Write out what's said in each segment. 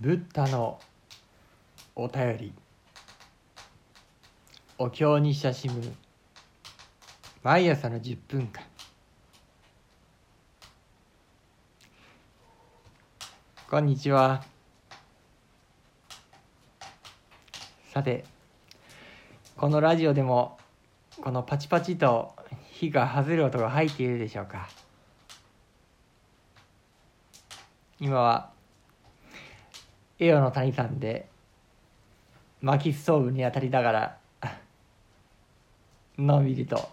ブッダのお便り、お経に親しむ毎朝の10分間。こんにちは。さて、このラジオでもこのパチパチと火が外れる音が入っているでしょうか。今は栄養の谷さんで薪ストーブに当たりながらのんびりと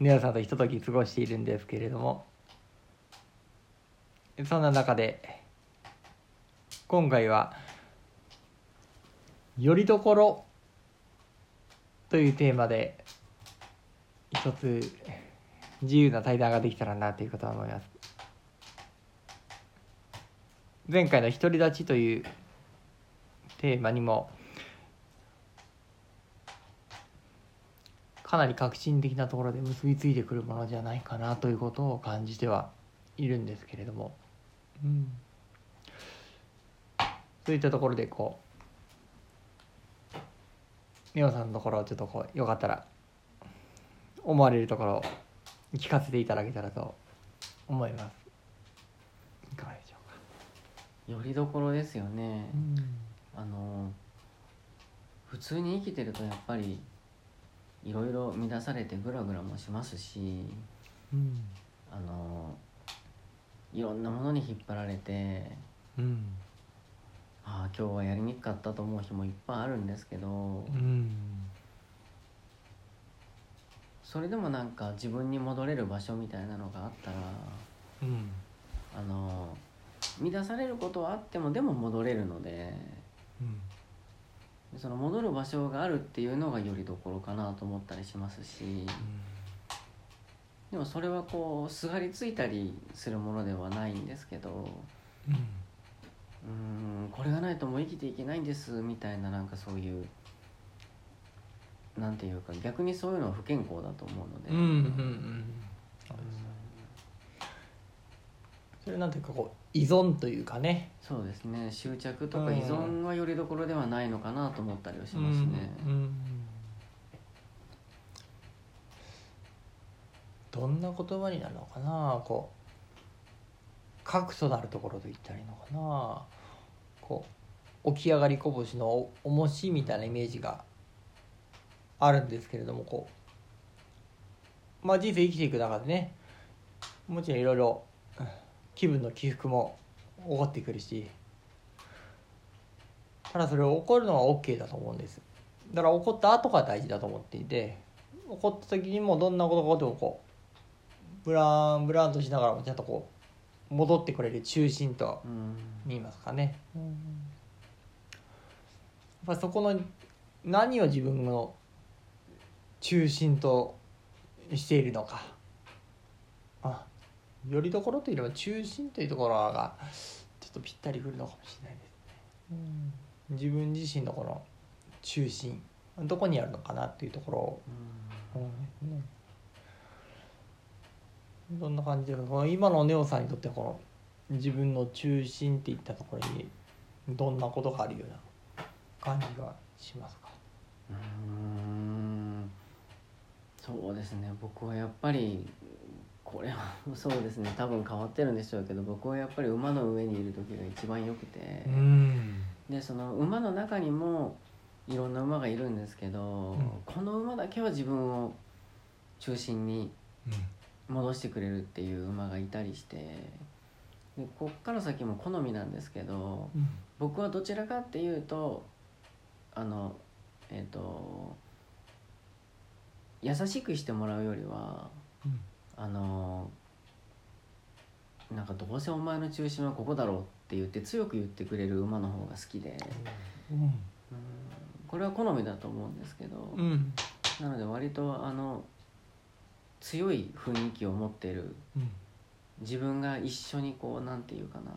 ネオさんとひととき過ごしているんですけれども、そんな中で今回はよりどころというテーマで一つ自由な対談ができたらなということは思います。前回の独り立ちというテーマにもかなり革新的なところで結びついてくるものじゃないかなということを感じてはいるんですけれども、そういったところでネオさんのところをちょっとよかったら思われるところを聞かせていただけたらと思います。いかがでしょうか。よりどころですよね、普通に生きてるとやっぱりいろいろ乱されてグラグラもしますし、いろんなものに引っ張られて、今日はやりにくかったと思う日もいっぱいあるんですけど、それでもなんか自分に戻れる場所みたいなのがあったら、乱されることはあってもでも戻れるので、その戻る場所があるっていうのがよりどころかなと思ったりしますし、でもそれはすがりついたりするものではないんですけど、これがないともう生きていけないんですみたいな、なんかそういうなんていうか、逆にそういうのは不健康だと思うので、それなんていうか依存というかね。そうですね、執着とか依存はよりどころではないのかなと思ったりはしますね。どんな言葉になるのかな、核となるところと言ったらいいのかな、起き上がりこぼしの重しみたいなイメージがあるんですけれども、人生生きていく中でね、もちろんいろいろ気分の起伏も起こってくるし、ただそれを起こるのは OK だと思うんです。だから起こった後が大事だと思っていて、起こった時にもどんなことが起こってもブランブランとしながらもちゃんと戻ってくれる中心と見えますかね。やっぱそこの何を自分の中心としているのか、よりどころというよりは中心というところがちょっとぴったりくるのかもしれないですね。自分自身のこの中心どこにあるのかなっていうところを、どんな感じで今のネオさんにとって自分の中心っていったところにどんなことがあるような感じがしますか。そうですね、僕はやっぱりこれはそうですね、多分変わってるんでしょうけど、僕はやっぱり馬の上にいる時が一番よくて、でその馬の中にもいろんな馬がいるんですけど、この馬だけは自分を中心に戻してくれるっていう馬がいたりして、でこっから先も好みなんですけど、僕はどちらかっていうと優しくしてもらうよりは、なんかどうせお前の中心はここだろうって言って強く言ってくれる馬の方が好きで、これは好みだと思うんですけど、なので割と強い雰囲気を持っている、自分が一緒になんていうかな、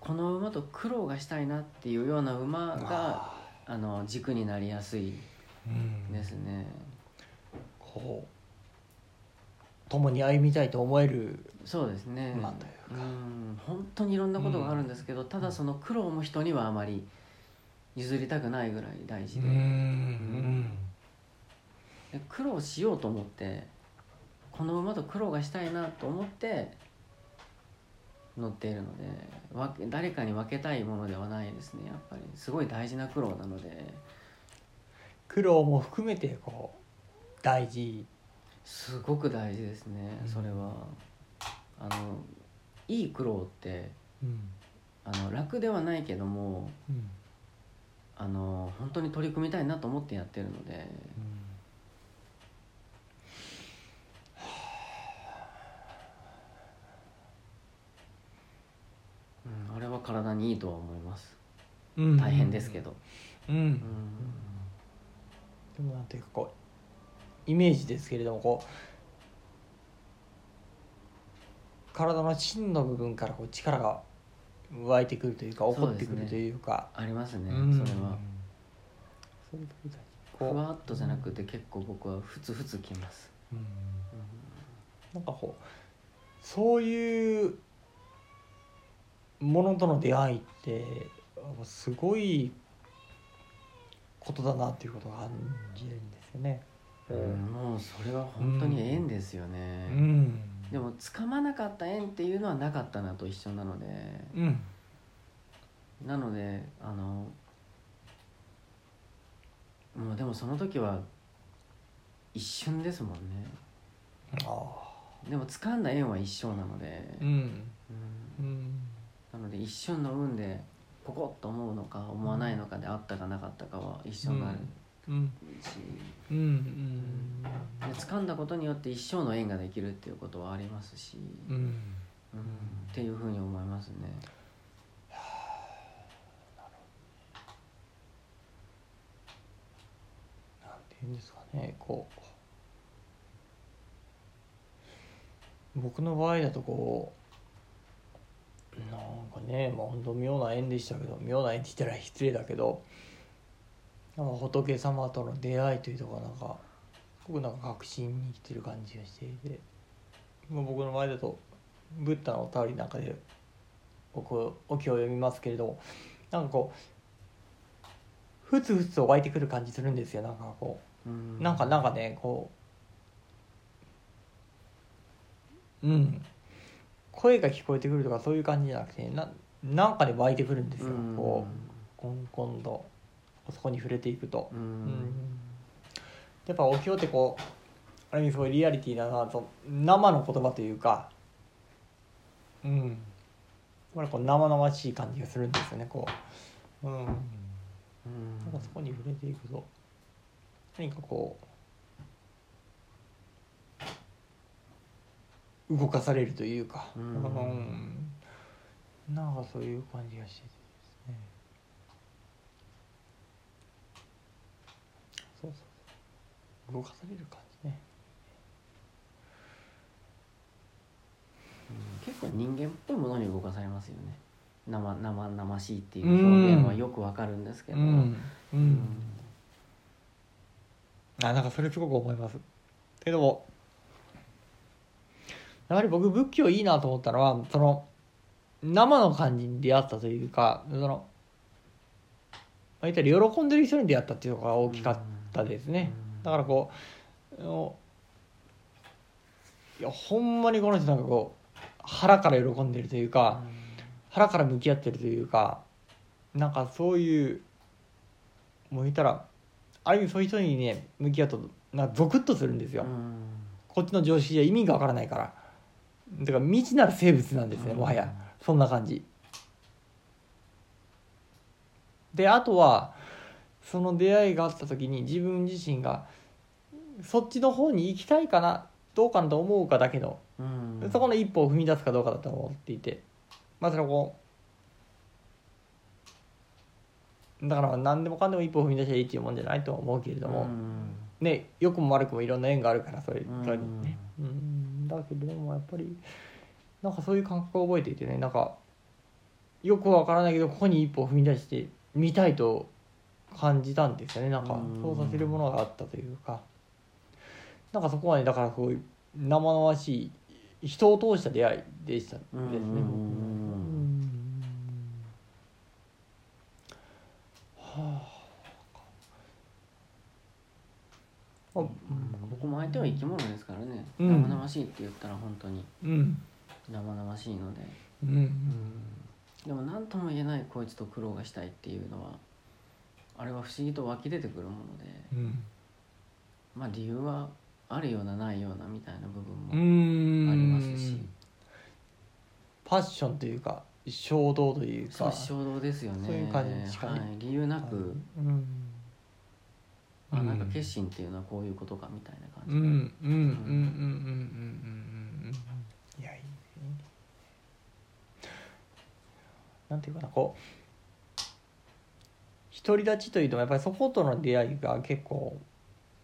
この馬と苦労がしたいなっていうような馬が軸になりやすいですね。共に歩みたいと思える、そうですね、馬といういうか、うん、本当にいろんなことがあるんですけど、うん、ただその苦労も人にはあまり譲りたくないぐらい大事 で、うんうん、で苦労しようと思って、この馬と苦労がしたいなと思って乗っているので、誰かに分けたいものではないですね。やっぱりすごい大事な苦労なので、苦労も含めてこう大事、すごく大事ですね、うん、それはいい苦労って、うん、楽ではないけども、うん、本当に取り組みたいなと思ってやってるので、うん、うん、あれは体にいいとは思います、うん、大変ですけど、うんうんうん、でもなんていうかこうイメージですけれども、こう体の芯の部分からこう力が湧いてくるというか、起こってくるというか、そうですね、ありますね、うん、それはふわっとじゃなくて、結構僕はふつふつきます、うんうん、なんかこうそういうものとの出会いってすごいことだなっていうことを感じるんですよね、うん、もうそれは本当に縁ですよね、うん、でも掴まなかった縁っていうのはなかったなと一緒なので、うん、なのでもうでもその時は一瞬ですもんね。あでも掴んだ縁は一生なので、うんうん、なので一瞬の運でポコッと思うのか思わないのかで、あったかなかったかは一緒になるし、うんうんうん、で掴んだことによって一生の縁ができるっていうことはありますし、うんうん、っていうふうに思いますね。なんていうんですかね、こう僕の場合だとこうなんかね、まあ、本当妙な縁でしたけど、妙な縁って言ったら失礼だけど、なんか仏様との出会いというところがなんかすごくなんか確信に生きてる感じがしていて、まあ、僕の場合だとブッダのおたわりなんかでお経を読みますけれども、なんかこうふつふつと湧いてくる感じするんですよ。なんかこう、うん、なんかねこう、うん、声が聞こえてくるとかそういう感じじゃなくて、なんかで湧いてくるんですよ、うん、こうコンコンとそこに触れていくと、うんうん、やっぱお経ってこうある意味すごいリアリティだなと、生の言葉というか、うん、こう生々しい感じがするんですよね、こう、うんうん、なんかそこに触れていくと何かこう動かされるというか、うんうん、なんかそういう感じがしててですね。そうそう、動かされる感じね、うん、結構人間っぽいものに動かされますよね。生々しいっていう表現はよくわかるんですけど、うんうんうん、なんかそれすごく思いますけども、やはり僕仏教いいなと思ったのは、その生の感じに出会ったというか、その言ったら喜んでる人に出会ったっていうのが大きかったですね。だからこういやほんまにこの人なんかこう腹から喜んでるというか、腹から向き合ってるというか、なんかそういうもう言ったらある意味そういう人にね向き合うとなんかゾクッとするんですよ。こっちの常識じゃ意味がわからないから、だから未知なる生物なんですね、もはやそんな感じで、あとはその出会いがあった時に自分自身がそっちの方に行きたいかなどうかなと思うかだけの、うん、そこの一歩を踏み出すかどうかだと思っていて、まあそれはこうだから何でもかんでも一歩を踏み出しゃいいっていうもんじゃないと思うけれども、うん、ね、良くも悪くもいろんな縁があるからそれにね、うんうん、だけどもやっぱりなんかそういう感覚を覚えていてね、なんかよくわからないけどここに一歩踏み出してみたいと感じたんですよね。なんかそうさせるものがあったというか、なんかそこはね、だからすごい生々しい人を通した出会いでしたですね。うん、はあ、僕も相手は生き物ですからね、うん、生々しいって言ったら本当に生々しいので、うんうん、でも何とも言えないこいつと苦労がしたいっていうのはあれは不思議と湧き出てくるもので、うん、まあ理由はあるようなないようなみたいな部分もありますし、パッションというか衝動というか、そう衝動ですよね、そういう感じ近い、はい、理由なく、はい、うん、あ、なんか決心っていうのはこういうことかみたいな感じで、うんうんうんうんうんうんうん、いやいい、なんていうかな、こう独り立ちというとやっぱりそことの出会いが結構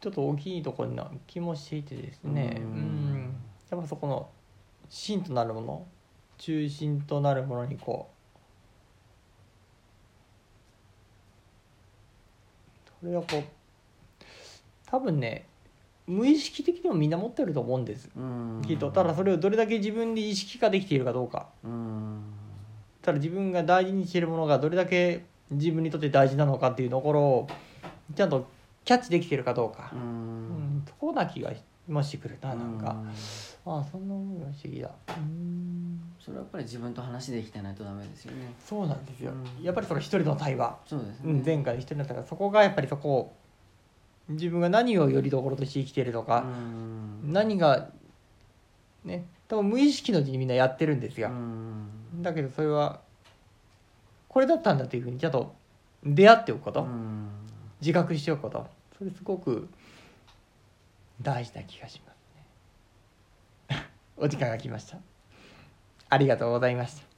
ちょっと大きいところな気もしていてですね、うん、うん、やっぱそこの芯となるもの、中心となるものにこう、それはこう多分ね無意識的にもみんな持ってると思うんです、うん、きっと。ただそれをどれだけ自分で意識化できているかどうか、うん、ただ自分が大事にしているものがどれだけ自分にとって大事なのかっていうところをちゃんとキャッチできてるかどうか、うん、うん、そこな気がもしてくれた、なんか、ああ、そんな思いは不思議だ。それはやっぱり自分と話できてないとダメですよね。そうなんですよ、やっぱりその一人の対話、そうですね、前回一人の対話、そこがやっぱりそこを自分が何をよりどころとして生きてるとか、何がね、多分無意識のうちにみんなやってるんですよ。だけどそれはこれだったんだというふうにちゃんと出会っておくこと、自覚しておくこと、それすごく大事な気がしますね。お時間が来ました。ありがとうございました。